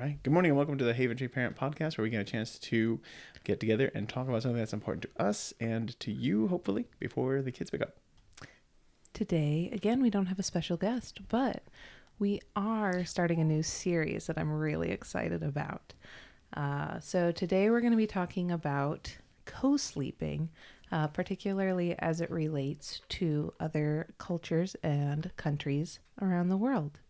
All right. Good morning and welcome to the Haven Tree Parent Podcast, where we get a chance to get together and talk about something that's important to us and to you, hopefully, before the kids pick up. Today, again, we don't have a special guest, but we are starting a new series that I'm really excited about. So today we're going to be talking about co-sleeping, particularly as it relates to other cultures and countries around the world.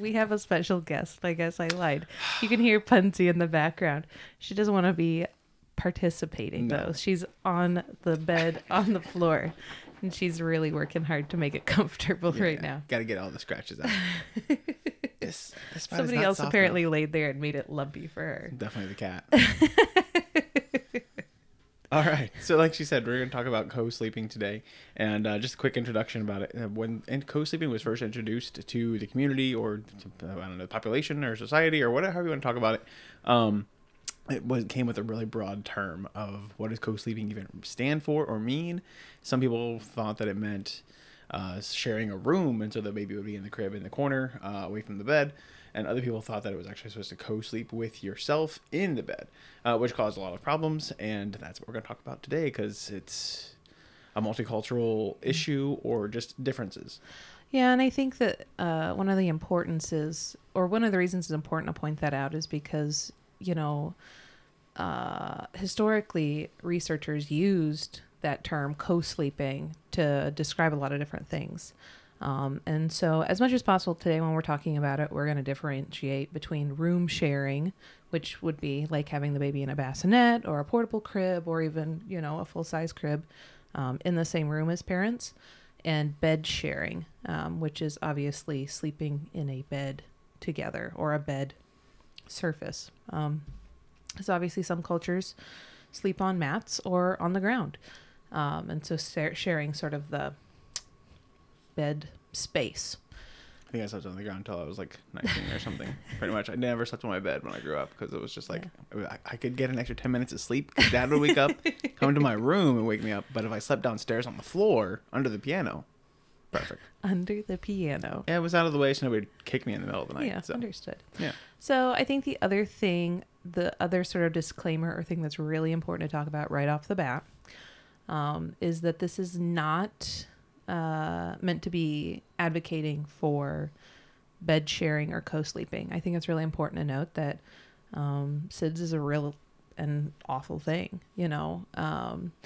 We have a special guest. I guess I lied. You can hear Punzi in the background. She doesn't want to be participating, though. She's on the bed, on the floor, and she's really working hard to make it comfortable right now. Got to get all the scratches out. This somebody else apparently laid there and made it lumpy for her. Definitely the cat. All right. So like she said, we're going to talk about co-sleeping today. And just a quick introduction about it. When co-sleeping was first introduced to the community or to, I don't know, the population or society or whatever, however you want to talk about it, it came with a really broad term of what does co-sleeping even stand for or mean. Some people thought that it meant sharing a room, and so the baby would be in the crib in the corner away from the bed. And other people thought that it was actually supposed to co-sleep with yourself in the bed, which caused a lot of problems. And that's what we're going to talk about today, because it's a multicultural issue or just differences. Yeah, and I think that one of the reasons it's important to point that out is because, you know, historically researchers used that term co-sleeping to describe a lot of different things. And so as much as possible today, when we're talking about it, we're going to differentiate between room sharing, which would be like having the baby in a bassinet or a portable crib or even, you know, a full size crib in the same room as parents, and bed sharing, which is obviously sleeping in a bed together or a bed surface. So obviously some cultures sleep on mats or on the ground. And so sharing sort of the bed space. I think I slept on the ground until I was like 19 or something. Pretty much. I never slept on my bed when I grew up, because it was just like, yeah. I could get an extra 10 minutes of sleep. Dad would wake up, come to my room and wake me up. But if I slept downstairs on the floor under the piano, perfect. Under the piano. Yeah, it was out of the way, so nobody would kick me in the middle of the night. Yeah, so. Understood. Yeah. So I think the other sort of disclaimer or thing that's really important to talk about right off the bat is that this is not meant to be advocating for bed sharing or co-sleeping. I think it's really important to note that SIDS is a real and awful thing, you know. Right.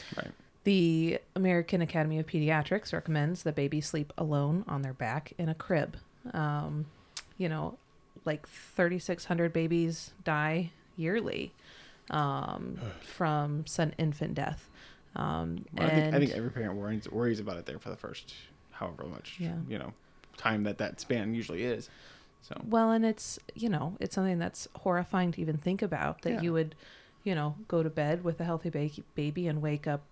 The American Academy of Pediatrics recommends that babies sleep alone on their back in a crib. You know, like 3,600 babies die yearly from sudden infant death. Well, I think every parent worries about it there for the first however much time that span usually is. So well, and it's, you know, it's something that's horrifying to even think about, that you would, you know, go to bed with a healthy baby and wake up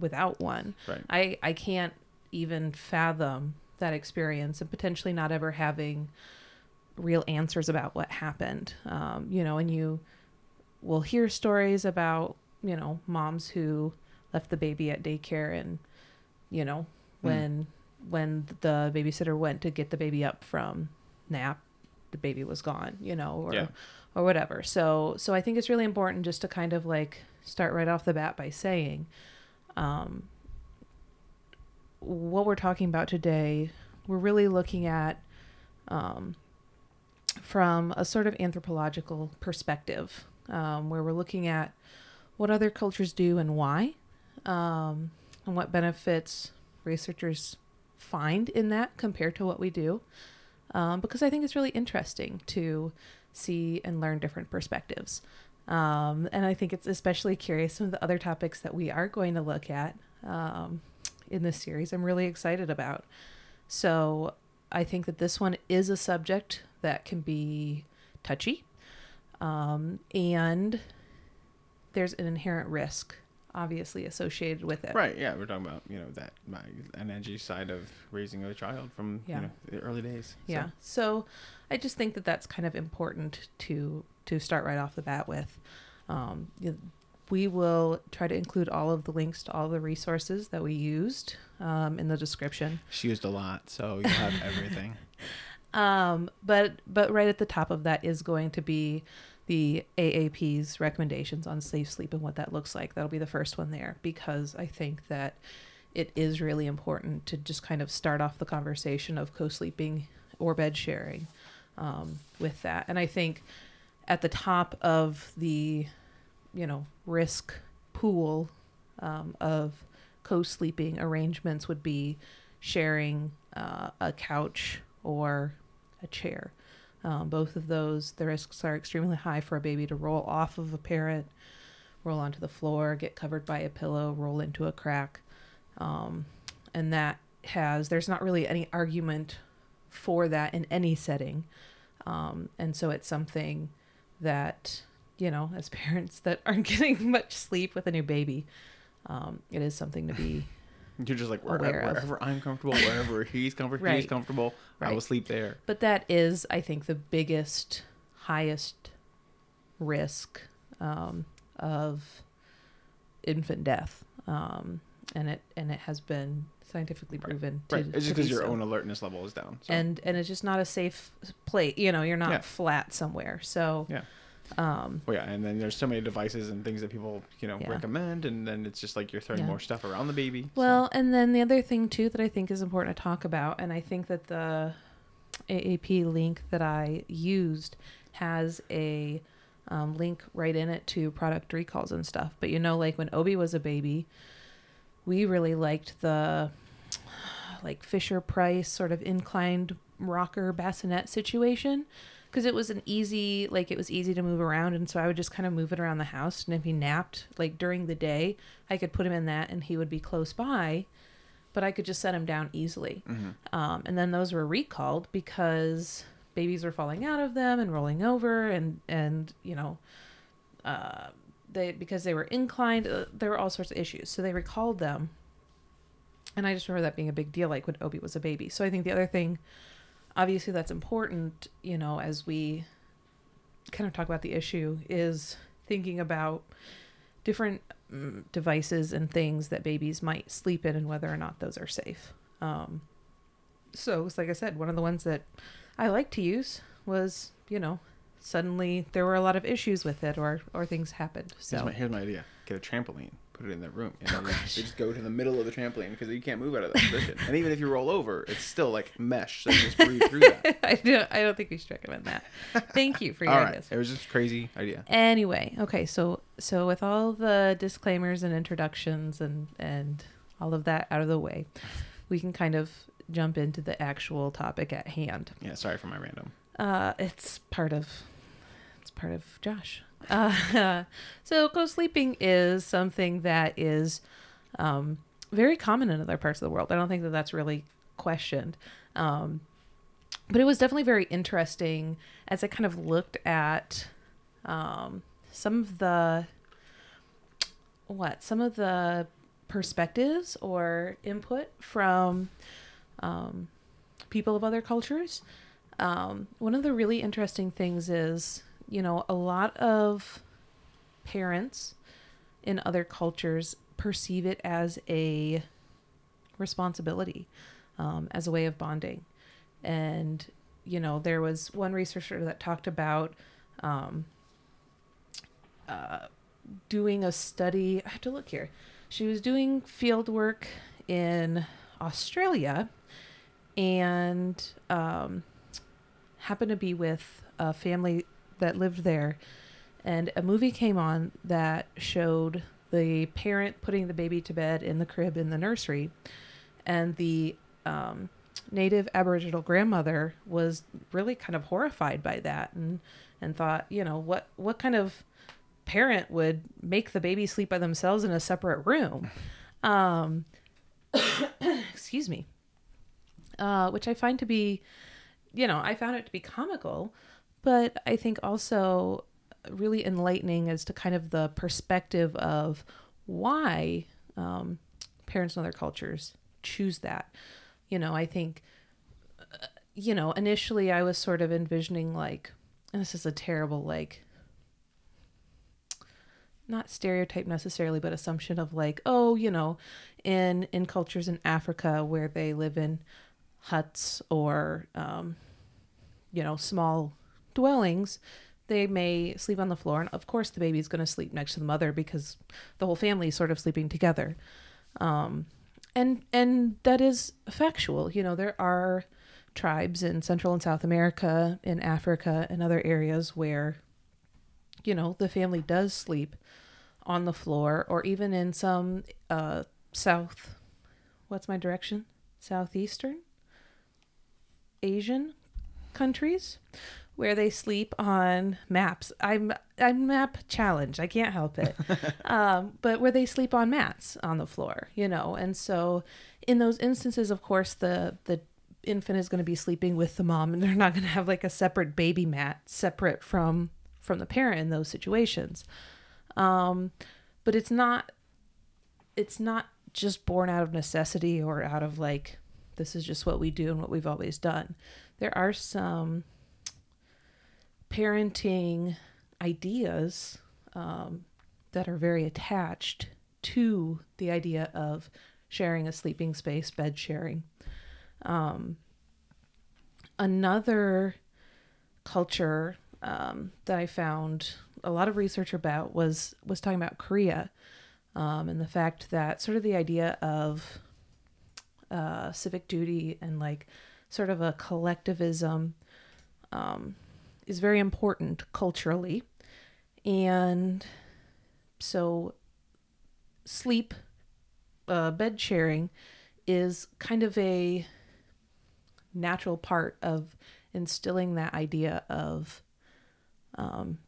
without one. Right. I can't even fathom that experience, and potentially not ever having real answers about what happened. You know, and you will hear stories about, you know, moms who left the baby at daycare, and, you know, when the babysitter went to get the baby up from nap, the baby was gone, you know, or whatever. So I think it's really important just to kind of like start right off the bat by saying, what we're talking about today, we're really looking at, from a sort of anthropological perspective, where we're looking at what other cultures do and why, and what benefits researchers find in that compared to what we do, because I think it's really interesting to see and learn different perspectives. And I think it's especially curious some of the other topics that we are going to look at in this series I'm really excited about. So I think that this one is a subject that can be touchy, and there's an inherent risk, obviously, associated with it. Right. Yeah, we're talking about, you know, that my energy side of raising a child from the early days. So. Yeah. So I just think that's kind of important to start right off the bat with. We will try to include all of the links to all the resources that we used in the description. She used a lot, so you'll have everything. But right at the top of that is going to be the AAP's recommendations on safe sleep and what that looks like. That'll be the first one there, because I think that it is really important to just kind of start off the conversation of co-sleeping or bed sharing with that. And I think at the top of the, you know, risk pool of co-sleeping arrangements would be sharing a couch or a chair. Both of those, the risks are extremely high for a baby to roll off of a parent, roll onto the floor, get covered by a pillow, roll into a crack. And that has, there's not really any argument for that in any setting. And so it's something that, you know, as parents that aren't getting much sleep with a new baby, it is something to be you're just like, wherever I'm comfortable, wherever he's comfortable, right. He's comfortable, right. I will sleep there. But that is, I think, the biggest, highest risk of infant death. And it has been scientifically proven. Right. Right. It's just because your own alertness level is down. So. And it's just not a safe place. You know, you're not flat somewhere. So yeah. And then there's so many devices and things that people, you know, recommend, and then it's just like you're throwing more stuff around the baby. Well, and then the other thing too that I think is important to talk about, and I think that the AAP link that I used has a link right in it to product recalls and stuff. But you know, like when Obi was a baby, we really liked the like Fisher-Price sort of inclined rocker bassinet situation. Because it was easy to move around, and so I would just kind of move it around the house. And if he napped, like during the day, I could put him in that, and he would be close by, but I could just set him down easily. Mm-hmm. And then those were recalled because babies were falling out of them and rolling over, and you know, because they were inclined, there were all sorts of issues, so they recalled them. And I just remember that being a big deal, like when Obi was a baby. So I think the other thing. Obviously, that's important, you know, as we kind of talk about the issue, is thinking about different devices and things that babies might sleep in and whether or not those are safe. So it was, like I said, one of the ones that I like to use was, you know, suddenly there were a lot of issues with it or things happened. So here's my idea. Get a trampoline. Put it in their room, and then they just go to the middle of the trampoline because you can't move out of that position. And even if you roll over, it's still like mesh, so you just breathe through that. I don't think we should recommend that. Thank you for your ideas. It was just a crazy idea. Anyway, okay, so with all the disclaimers and introductions and all of that out of the way, we can kind of jump into the actual topic at hand. Yeah, sorry for my random. It's part of Josh. So co-sleeping is something that is very common in other parts of the world. I don't think that that's really questioned. But it was definitely very interesting as I kind of looked at some of the perspectives or input from people of other cultures. One of the really interesting things is, you know, a lot of parents in other cultures perceive it as a responsibility, as a way of bonding. And, you know, there was one researcher that talked about doing a study. I have to look here. She was doing field work in Australia and happened to be with a family that lived there, and a movie came on that showed the parent putting the baby to bed in the crib in the nursery, and the native Aboriginal grandmother was really kind of horrified by that and thought, you know, what kind of parent would make the baby sleep by themselves in a separate room, excuse me, which I find to be, you know, I found it to be comical. But I think also really enlightening as to kind of the perspective of why parents in other cultures choose that. You know, I think, you know, initially I was sort of envisioning like, and this is a terrible, like, not stereotype necessarily, but assumption of like, oh, you know, in cultures in Africa where they live in huts or, you know, small dwellings, they may sleep on the floor. And of course the baby's going to sleep next to the mother because the whole family is sort of sleeping together. And that is factual. You know, there are tribes in Central and South America, in Africa, and other areas where, you know, the family does sleep on the floor, or even in some Southeastern Asian countries where they sleep on maps. I'm map challenged. I can't help it. But where they sleep on mats on the floor, you know. And so in those instances, of course, the infant is going to be sleeping with the mom, and they're not going to have like a separate baby mat separate from the parent in those situations. But it's not just born out of necessity or out of like, this is just what we do and what we've always done. There are some parenting ideas that are very attached to the idea of sharing a sleeping space, bed sharing. Another culture that I found a lot of research about was talking about Korea, and the fact that sort of the idea of civic duty and like sort of a collectivism is very important culturally. And so sleep, bed sharing is kind of a natural part of instilling that idea of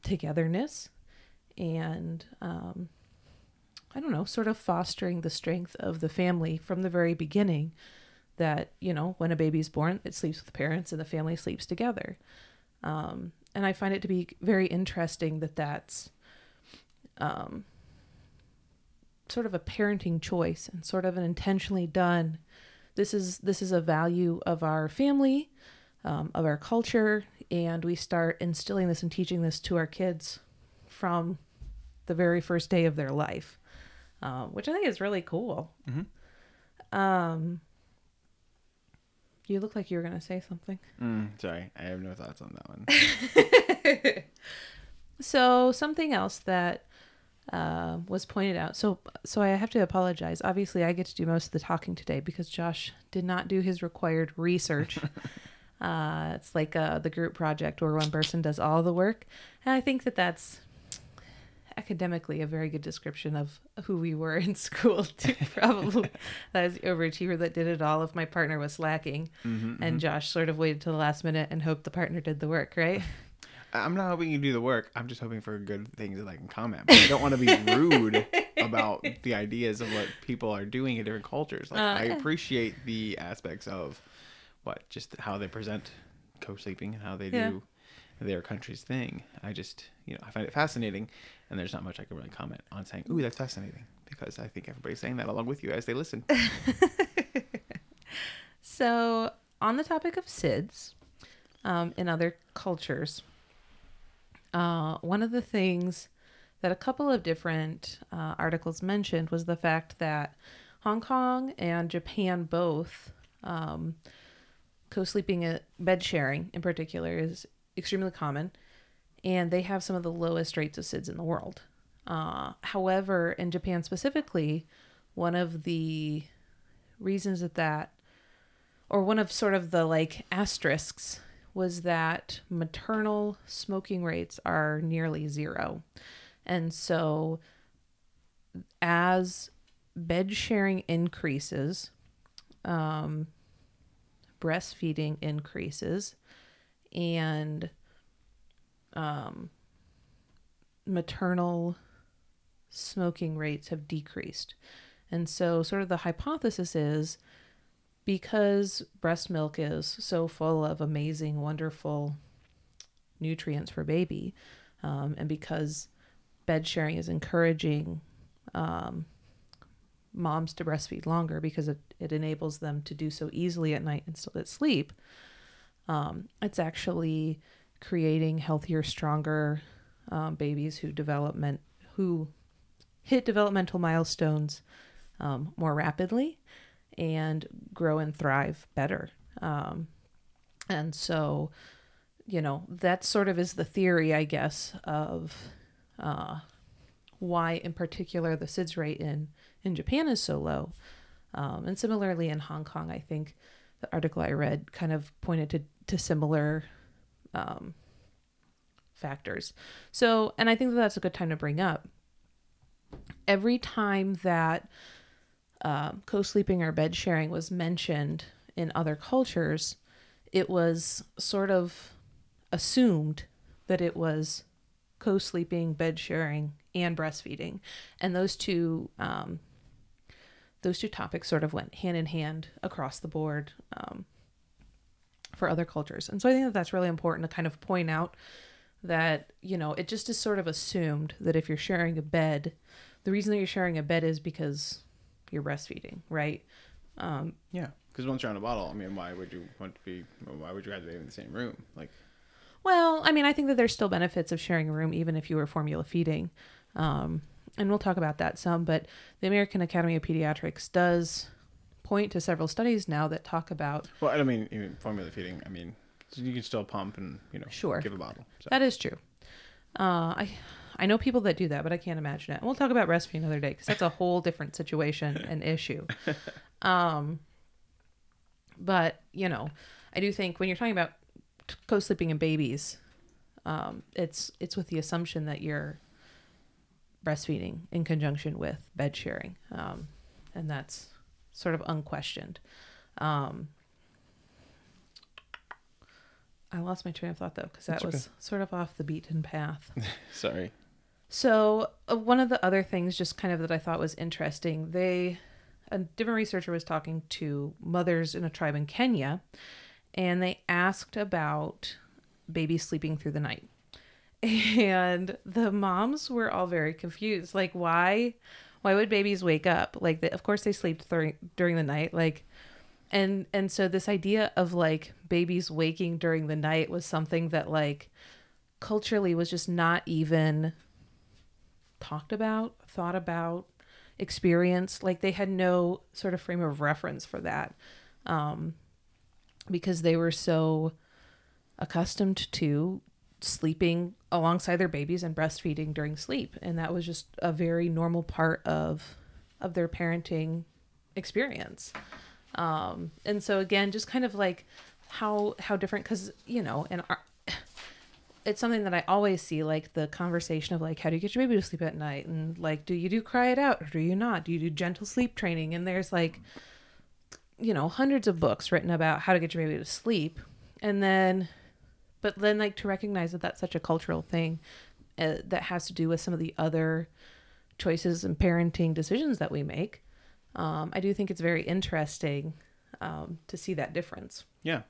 togetherness and I don't know, sort of fostering the strength of the family from the very beginning, that, you know, when a baby's born, it sleeps with the parents and the family sleeps together. And I find it to be very interesting that that's sort of a parenting choice and sort of an intentionally done, this is a value of our family, of our culture, and we start instilling this and teaching this to our kids from the very first day of their life, which I think is really cool. Mm-hmm. You look like you were going to say something. Sorry, I have no thoughts on that one. So something else that was pointed out. So I have to apologize. Obviously, I get to do most of the talking today because Josh did not do his required research. It's like the group project where one person does all the work. And I think that that's academically a very good description of who we were in school too, probably. That was the overachiever that did it all if my partner was slacking. Mm-hmm, and Josh sort of waited till the last minute and hoped the partner did the work, right? I'm not hoping you do the work. I'm just hoping for good things that I can comment. But I don't want to be rude about the ideas of what people are doing in different cultures. Like I appreciate the aspects of just how they present co-sleeping and how they do their country's thing. I just, you know, I find it fascinating, and there's not much I can really comment on saying, ooh, that's fascinating, because I think everybody's saying that along with you as they listen. So on the topic of SIDS in other cultures, one of the things that a couple of different articles mentioned was the fact that Hong Kong and Japan both, co-sleeping, bed sharing in particular, is extremely common, and they have some of the lowest rates of SIDS in the world. However, in Japan specifically, one of the reasons that, or one of sort of the like asterisks, was that maternal smoking rates are nearly zero. And so as bed sharing increases, breastfeeding increases, and maternal smoking rates have decreased. And so sort of the hypothesis is, because breast milk is so full of amazing, wonderful nutrients for baby, and because bed sharing is encouraging moms to breastfeed longer because it enables them to do so easily at night and still get sleep, it's actually creating healthier, stronger babies who hit developmental milestones more rapidly and grow and thrive better. And so, you know, that sort of is the theory, I guess, of why in particular the SIDS rate in Japan is so low. And similarly in Hong Kong, I think the article I read kind of pointed to similar factors. So, and I think that's a good time to bring up. Every time that co-sleeping or bed sharing was mentioned in other cultures, it was sort of assumed that it was co-sleeping, bed sharing, and breastfeeding. And those two topics sort of went hand in hand across the board for other cultures. And so I think that that's really important to kind of point out that, you know, it just is sort of assumed that if you're sharing a bed, the reason that you're sharing a bed is because you're breastfeeding, right? Yeah. Because once you're on a bottle, I mean, why would you have to be in the same room? Like, well, I mean, I think that there's still benefits of sharing a room, even if you were formula feeding. And we'll talk about that some, but the American Academy of Pediatrics does point to several studies now that talk about... Well, I don't mean even formula feeding. I mean, you can still pump and, you know, sure, give a bottle. So. That is true. I know people that do that, but I can't imagine it. And we'll talk about breastfeeding another day because that's a whole different situation and issue. But, you know, I do think when you're talking about co-sleeping in babies, it's with the assumption that you're breastfeeding in conjunction with bed sharing. And that's sort of unquestioned. I lost my train of thought, though, because that was sort of off the beaten path. Sorry. So one of the other things just kind of that I thought was interesting, a different researcher was talking to mothers in a tribe in Kenya, and they asked about babies sleeping through the night. And the moms were all very confused. Like, why would babies wake up? Like, of course they sleep during the night. Like, and so this idea of like babies waking during the night was something that like culturally was just not even talked about, thought about, experienced. Like they had no sort of frame of reference for that. Because they were so accustomed to sleeping alongside their babies and breastfeeding during sleep. And that was just a very normal part of their parenting experience. And so again, just kind of like how different, cause you know, and it's something that I always see, like the conversation of like, how do you get your baby to sleep at night? And like, do you do cry it out or do you not? Do you do gentle sleep training? And there's like, you know, hundreds of books written about how to get your baby to sleep. And then, but then like to recognize that that's such a cultural thing that has to do with some of the other choices and parenting decisions that we make. I do think it's very interesting to see that difference. Yeah,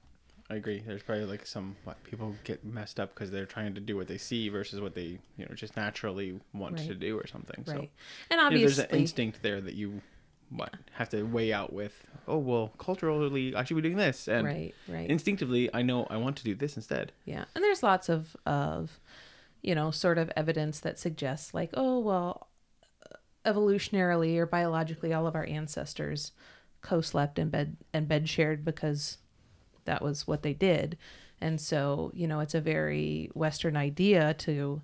I agree. There's probably like some people get messed up because they're trying to do what they see versus what they, you know, just naturally want right. to do or something. Right. So, and obviously, you know, there's an instinct there that you have to weigh out with, oh, well, culturally, I should be doing this. And right. instinctively, I know I want to do this instead. Yeah. And there's lots of, you know, sort of evidence that suggests like, oh, well, evolutionarily or biologically, all of our ancestors co-slept in bed and bed shared because that was what they did. And so, you know, it's a very Western idea to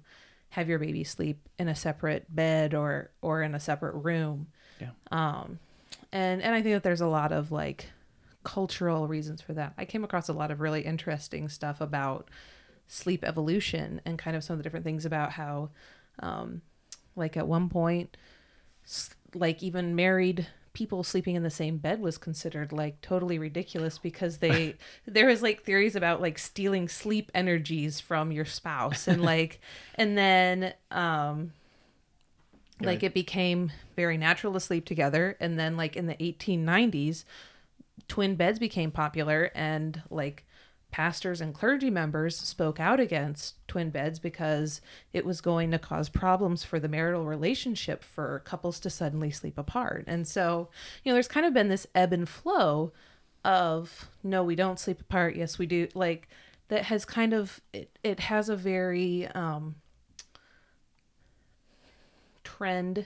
have your baby sleep in a separate bed or in a separate room. Yeah. And I think that there's a lot of like cultural reasons for that. I came across a lot of really interesting stuff about sleep evolution and kind of some of the different things about how, like at one point, like even married people sleeping in the same bed was considered like totally ridiculous because there was like theories about like stealing sleep energies from your spouse and like, and then, yeah, like it became very natural to sleep together. And then like in the 1890s, twin beds became popular and like pastors and clergy members spoke out against twin beds because it was going to cause problems for the marital relationship for couples to suddenly sleep apart. And so, you know, there's kind of been this ebb and flow of, no, we don't sleep apart. Yes, we do. Like that has kind of, it has a very trend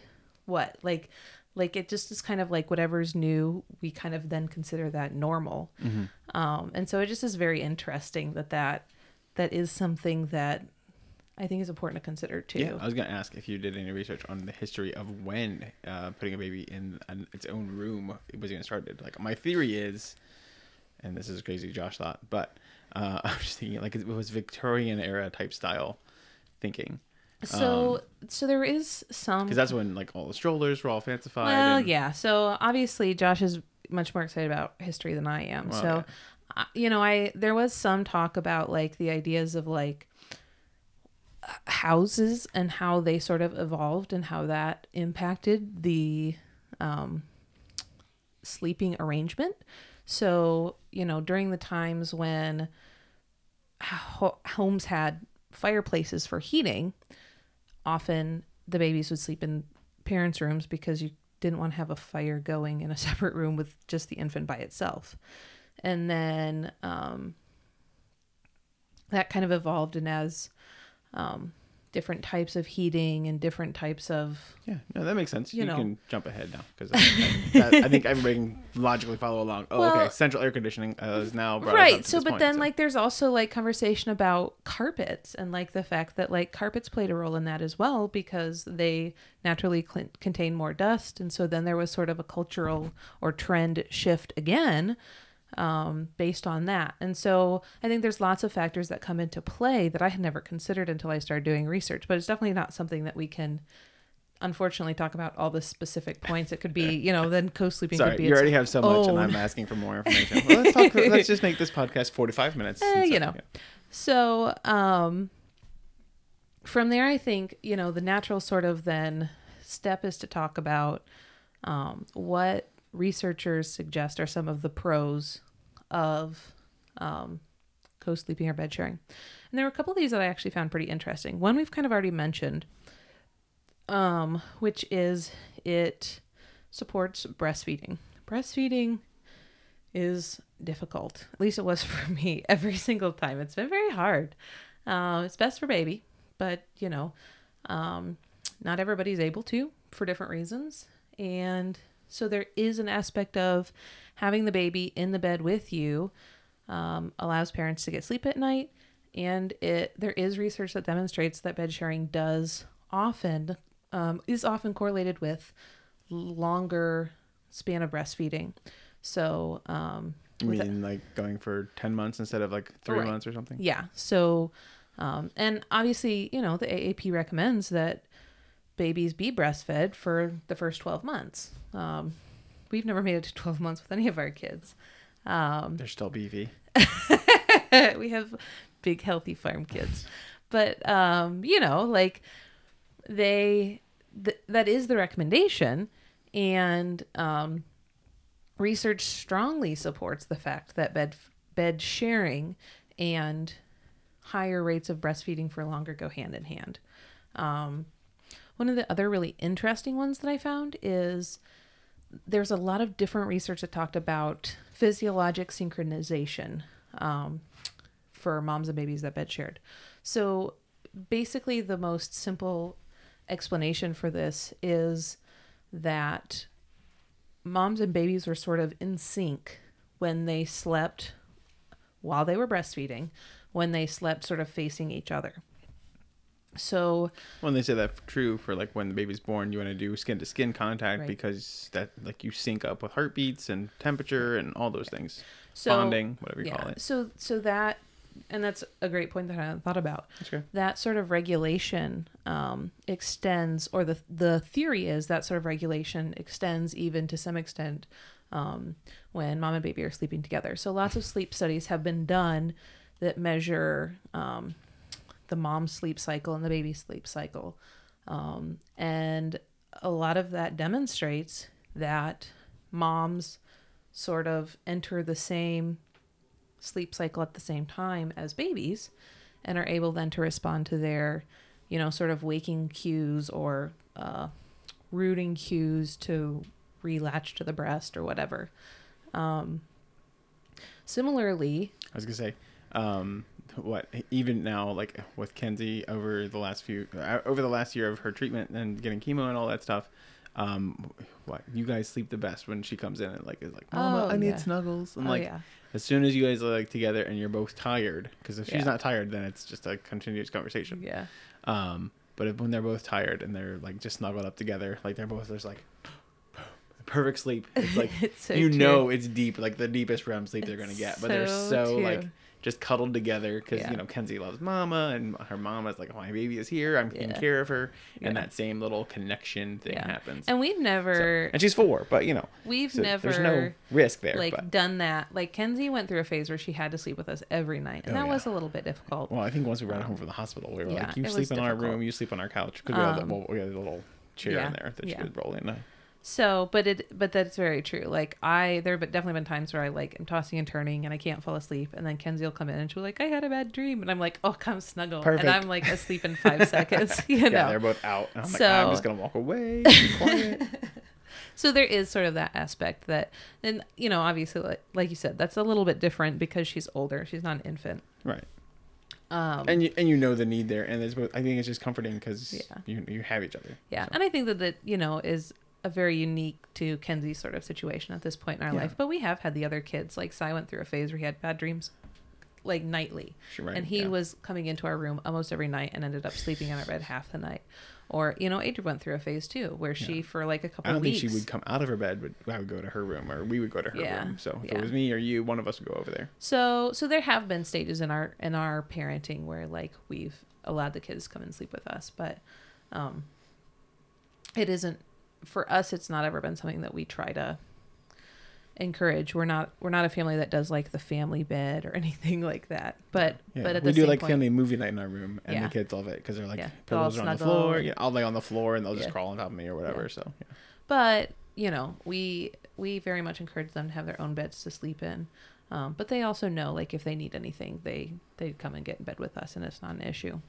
what? Like it just is kind of like whatever's new, we kind of then consider that normal. Mm-hmm. And so it just is very interesting that is something that I think is important to consider too. Yeah, I was going to ask if you did any research on the history of when putting a baby in its own room was even started. Like, my theory is, and this is crazy Josh thought, but I was just thinking like it was Victorian era type style thinking. So there is some, because that's when like all the strollers were all fancified. Well, yeah. So obviously Josh is much more excited about history than I am. Well, so, yeah. There was some talk about like the ideas of like houses and how they sort of evolved and how that impacted the sleeping arrangement. So, during the times when homes had fireplaces for heating, often the babies would sleep in parents' rooms because you didn't want to have a fire going in a separate room with just the infant by itself. And then that kind of evolved, and as different types of heating and different types of... Yeah, no, that makes sense. You can jump ahead now because I think everybody can logically follow along. Oh, well, okay. Central air conditioning is now brought up to this point. Then like there's also like conversation about carpets and like the fact that like carpets played a role in that as well because they naturally contain more dust. And so then there was sort of a cultural or trend shift again based on that. And so I think there's lots of factors that come into play that I had never considered until I started doing research, but it's definitely not something that we can unfortunately talk about all the specific points. It could be, then co-sleeping could be you already have so much and I'm asking for more information. Well, let's just make this podcast 45 minutes. Yeah. So, from there, I think, the natural sort of then step is to talk about, what researchers suggest are some of the pros of co-sleeping or bed sharing. And there were a couple of these that I actually found pretty interesting. One we've kind of already mentioned, which is it supports breastfeeding. Breastfeeding is difficult. At least it was for me every single time. It's been very hard. It's best for baby, but not everybody's able to for different reasons. And so there is an aspect of having the baby in the bed with you, allows parents to get sleep at night. And there is research that demonstrates that bed sharing is often correlated with longer span of breastfeeding. So, you mean like going for 10 months instead of like 3 months or something? Yeah. So, and obviously, the AAP recommends that babies be breastfed for the first 12 months. We've never made it to 12 months with any of our kids. They're still BV. We have big, healthy farm kids, but, that is the recommendation, and, research strongly supports the fact that bed sharing and higher rates of breastfeeding for longer go hand in hand. One of the other really interesting ones that I found is there's a lot of different research that talked about physiologic synchronization for moms and babies that bed shared. So basically the most simple explanation for this is that moms and babies were sort of in sync when they slept while they were breastfeeding, when they slept sort of facing each other. So when they say that's true for like when the baby's born, you want to do skin to skin contact because that like you sync up with heartbeats and temperature and all those things. So, bonding, whatever you call it. So that, and that's a great point that I hadn't thought about. Okay. That sort of regulation extends, or the theory is that sort of regulation extends even to some extent when mom and baby are sleeping together. So lots of sleep studies have been done that measure the mom's sleep cycle and the baby's sleep cycle. And a lot of that demonstrates that moms sort of enter the same sleep cycle at the same time as babies and are able then to respond to their, sort of waking cues or rooting cues to relatch to the breast or whatever. Similarly, I was gonna say, even now, like with Kenzie over the last year of her treatment and getting chemo and all that stuff, What you guys sleep the best when she comes in and like is like, Mama, I need snuggles. And like as soon as you guys are like together and you're both tired, because if she's not tired, then it's just a continuous conversation. Yeah. But when they're both tired and they're like just snuggled up together, like they're both just like perfect sleep. It's like it's so you know it's deep, like the deepest REM sleep they're gonna get. But they're so like just cuddled together because you know Kenzie loves Mama and her mama's like, oh, my baby is here, I'm taking care of her, and that same little connection thing happens. And we've never and she's 4, but you know we've never there's no risk there. Like done that. Like Kenzie went through a phase where she had to sleep with us every night, and that was a little bit difficult. Well, I think once we got home from the hospital, we were like, you sleep in our room, you sleep on our couch, because we had a little chair in there that she would roll in. So, but that's very true. Like there have definitely been times where I like am tossing and turning and I can't fall asleep. And then Kenzie will come in and she'll be like, I had a bad dream. And I'm like, oh, come snuggle. Perfect. And I'm like asleep in 5 seconds. Yeah, they're both out. And I'm like, I'm just going to walk away. Be quiet. So there is sort of that aspect that, and you know, obviously like you said, that's a little bit different because she's older. She's not an infant. Right. And you know the need there. And I think it's just comforting because you have each other. Yeah. So. And I think that, you know, is a very unique to Kenzie sort of situation at this point in our life, but we have had the other kids. Like Sai went through a phase where he had bad dreams, like nightly, and he was coming into our room almost every night and ended up sleeping in our bed half the night. Or you know, Adrian went through a phase too where she for like a couple. I don't think she would come out of her bed, but I would go to her room, or we would go to her room. So if it was me or you, one of us would go over there. So there have been stages in our parenting where like we've allowed the kids to come and sleep with us, but it isn't. For us, it's not ever been something that we try to encourage. We're not a family that does like the family bed or anything like that. But at the same point, we do like family movie night in our room, and the kids love it because they're like pillows are on the floor. Yeah, I'll lay on the floor and they'll just crawl on top of me or whatever. Yeah. So, but you know, we very much encourage them to have their own beds to sleep in. But they also know like if they need anything, they come and get in bed with us, and it's not an issue.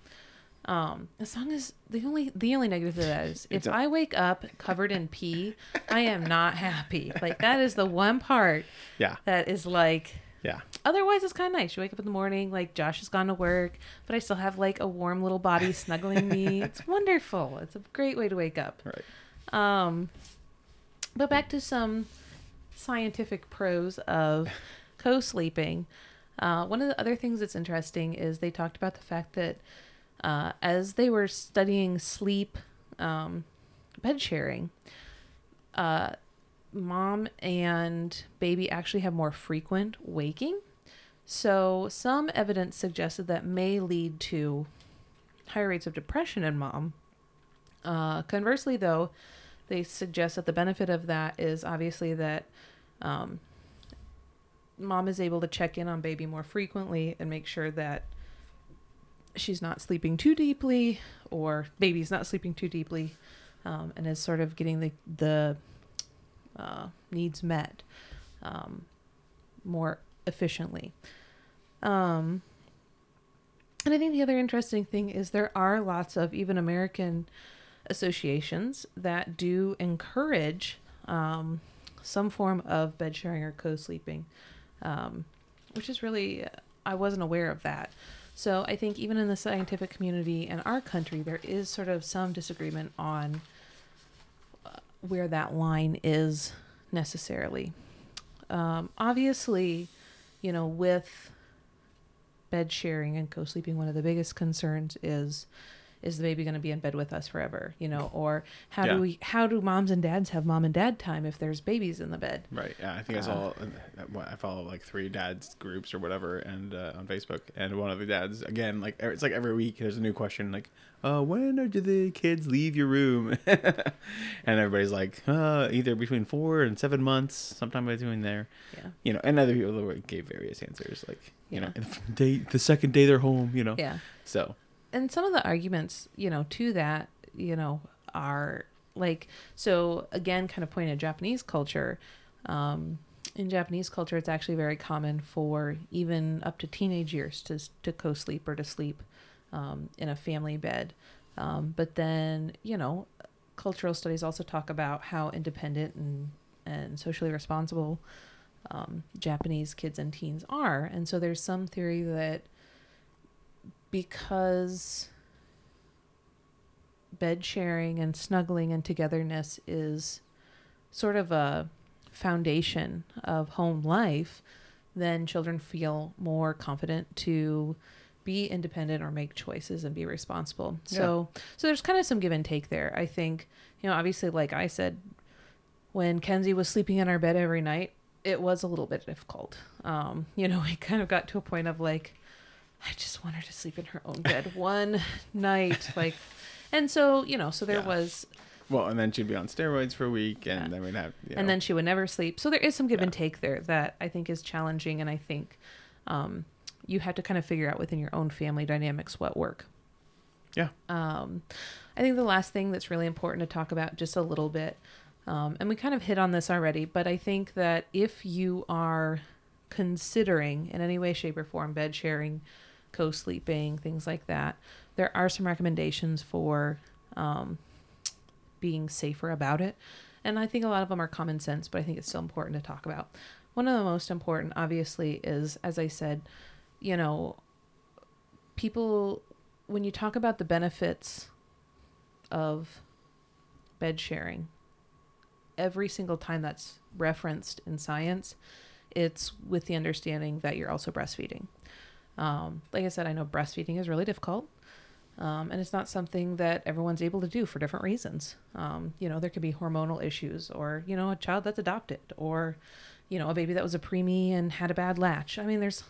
As long as the only negative to that is if I wake up covered in pee, I am not happy. Like that is the one part that is like, otherwise it's kind of nice. You wake up in the morning, like Josh has gone to work, but I still have like a warm little body snuggling me. It's wonderful. It's a great way to wake up. Right. But back to some scientific pros of co-sleeping. One of the other things that's interesting is they talked about the fact that, as they were studying sleep, bed sharing, mom and baby actually have more frequent waking. So some evidence suggested that may lead to higher rates of depression in mom. Conversely, though, they suggest that the benefit of that is obviously that mom is able to check in on baby more frequently and make sure that she's not sleeping too deeply, or baby's not sleeping too deeply, and is sort of getting the needs met more efficiently. And I think the other interesting thing is there are lots of even American associations that do encourage some form of bed sharing or co-sleeping, which is really, I wasn't aware of that. So I think even in the scientific community in our country, there is sort of some disagreement on where that line is necessarily. Obviously, you know, with bed sharing and co-sleeping, one of the biggest concerns is the baby going to be in bed with us forever? You know, or how do moms and dads have mom and dad time if there's babies in the bed? Right. Yeah, I think I follow like 3 dads groups or whatever, and on Facebook, and one of the dads again, like it's like every week there's a new question, like, when do the kids leave your room? And everybody's like, either between 4 and 7 months, sometime between there. Yeah. You know, and other people gave various answers, like you know, the second day they're home. You know. Yeah. So. And some of the arguments, you know, to that, you know, are like, so again, kind of pointing at Japanese culture. In Japanese culture, it's actually very common for even up to teenage years to co-sleep or to sleep in a family bed. But then, you know, cultural studies also talk about how independent and socially responsible Japanese kids and teens are. And so there's some theory that because bed sharing and snuggling and togetherness is sort of a foundation of home life, then children feel more confident to be independent or make choices and be responsible. Yeah. So there's kind of some give and take there. I think, you know, obviously, like I said, when Kenzie was sleeping in our bed every night, it was a little bit difficult. You know, it kind of got to a point of like, I just want her to sleep in her own bed one night. Like, and so, you know, so there was... Well, and then she'd be on steroids for a week, and then we'd have... You know. And then she would never sleep. So there is some give and take there that I think is challenging, and I think you have to kind of figure out within your own family dynamics what work. Yeah. I think the last thing that's really important to talk about just a little bit, and we kind of hit on this already, but I think that if you are considering in any way, shape, or form bed sharing, co-sleeping, things like that, there are some recommendations for... being safer about it. And I think a lot of them are common sense, but I think it's still important to talk about. One of the most important, obviously, is, as I said, you know, people, when you talk about the benefits of bed sharing, every single time that's referenced in science, it's with the understanding that you're also breastfeeding. Like I said, I know breastfeeding is really difficult. And it's not something that everyone's able to do for different reasons. You know, there could be hormonal issues or, you know, a child that's adopted or, you know, a baby that was a preemie and had a bad latch. I mean, there's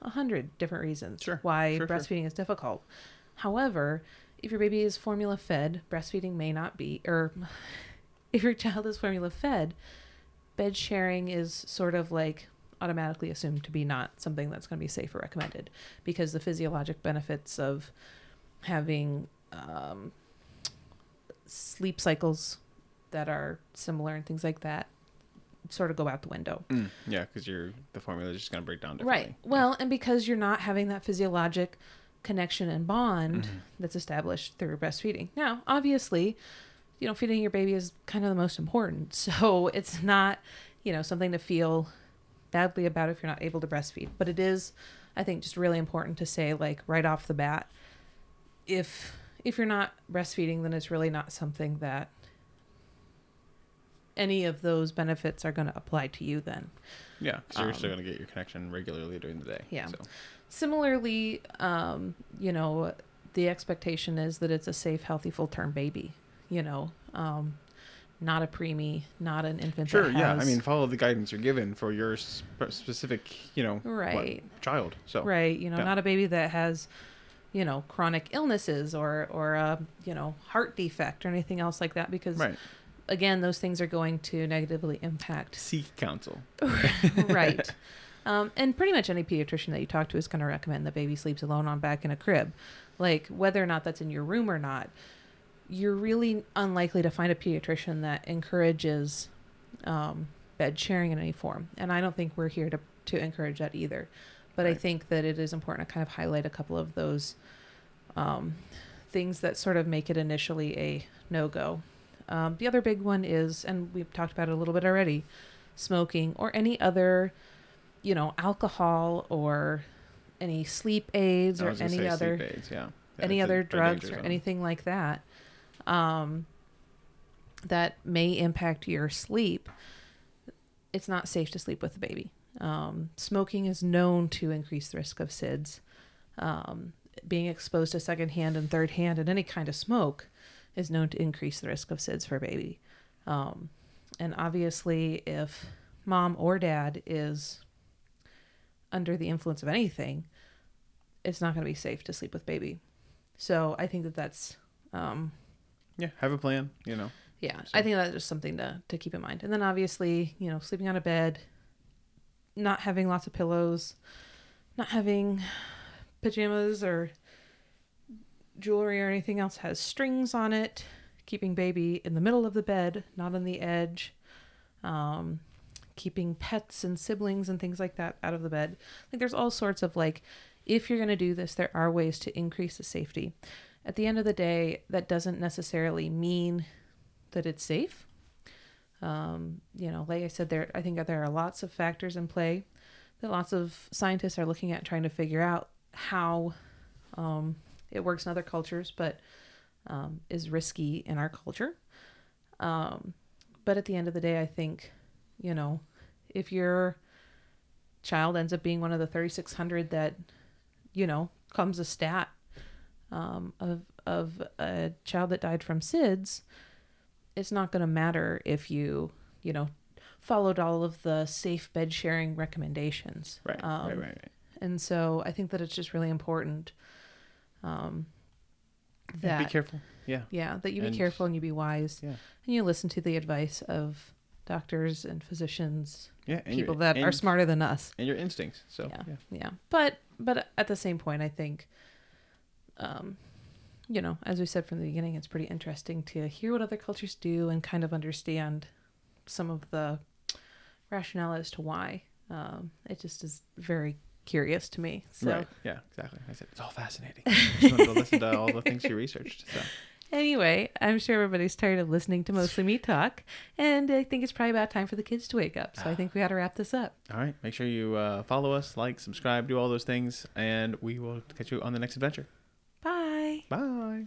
100 different reasons why breastfeeding is difficult. However, if your baby is formula fed, breastfeeding may not be, or if your child is formula fed, bed sharing is sort of like automatically assumed to be not something that's going to be safe or recommended because the physiologic benefits of having sleep cycles that are similar and things like that sort of go out the window. Yeah, because the formula is just going to break down differently. Right. Well, and because you're not having that physiologic connection and bond that's established through breastfeeding. Now, obviously, you know, feeding your baby is kind of the most important. So it's not, you know, something to feel badly about if you're not able to breastfeed. But it is, I think, just really important to say, like, right off the bat, if you're not breastfeeding, then it's really not something that any of those benefits are going to apply to you then. Yeah, because you're still going to get your connection regularly during the day. Yeah. So. Similarly, you know, the expectation is that it's a safe, healthy, full-term baby, you know, not a preemie, not an infant. Sure, yeah. I mean, follow the guidance you're given for your specific, you know, child. So right, you know, not a baby that has... you know, chronic illnesses or you know, heart defect or anything else like that, because again, those things are going to negatively impact. Seek counsel. Right. And pretty much any pediatrician that you talk to is going to recommend that baby sleeps alone on back in a crib. Like, whether or not that's in your room or not, you're really unlikely to find a pediatrician that encourages bed sharing in any form. And I don't think we're here to encourage that either. But I think that it is important to kind of highlight a couple of those things that sort of make it initially a no-go. The other big one is, and we've talked about it a little bit already, smoking or any other, you know, alcohol or any sleep aids or any other sleep aids, any other drugs or anything like that that may impact your sleep. It's not safe to sleep with the baby. Smoking is known to increase the risk of SIDS. Being exposed to secondhand and thirdhand and any kind of smoke is known to increase the risk of SIDS for a baby. And obviously, if mom or dad is under the influence of anything, it's not going to be safe to sleep with baby. So I think that that's... have a plan, you know. Yeah, so. I think that's just something to keep in mind. And then obviously, you know, sleeping on a bed... not having lots of pillows, not having pajamas or jewelry or anything else has strings on it, keeping baby in the middle of the bed, not on the edge, keeping pets and siblings and things like that out of the bed. Like, there's all sorts of, like, if you're going to do this, there are ways to increase the safety. At the end of the day, that doesn't necessarily mean that it's safe. You know, like I said, I think that there are lots of factors in play that lots of scientists are looking at, trying to figure out how it works in other cultures. But is risky in our culture. But at the end of the day, I think, you know, if your child ends up being one of the 3,600 that, you know, comes a stat of a child that died from SIDS, it's not going to matter if you, you know, followed all of the safe bed sharing recommendations. Right. And so I think that it's just really important that be careful. That you be careful and you be wise. Yeah. And you listen to the advice of doctors and physicians, people that are smarter than us. And your instincts. So But at the same point, I think, you know, as we said from the beginning, it's pretty interesting to hear what other cultures do and kind of understand some of the rationale as to why. It just is very curious to me. So. Right. Yeah, exactly. I said, it's all fascinating. I just want to listen to all the things you researched. So. Anyway, I'm sure everybody's tired of listening to mostly me talk, and I think it's probably about time for the kids to wake up. So I think we ought to wrap this up. All right. Make sure you follow us, like, subscribe, do all those things, and we will catch you on the next adventure. Bye. Bye.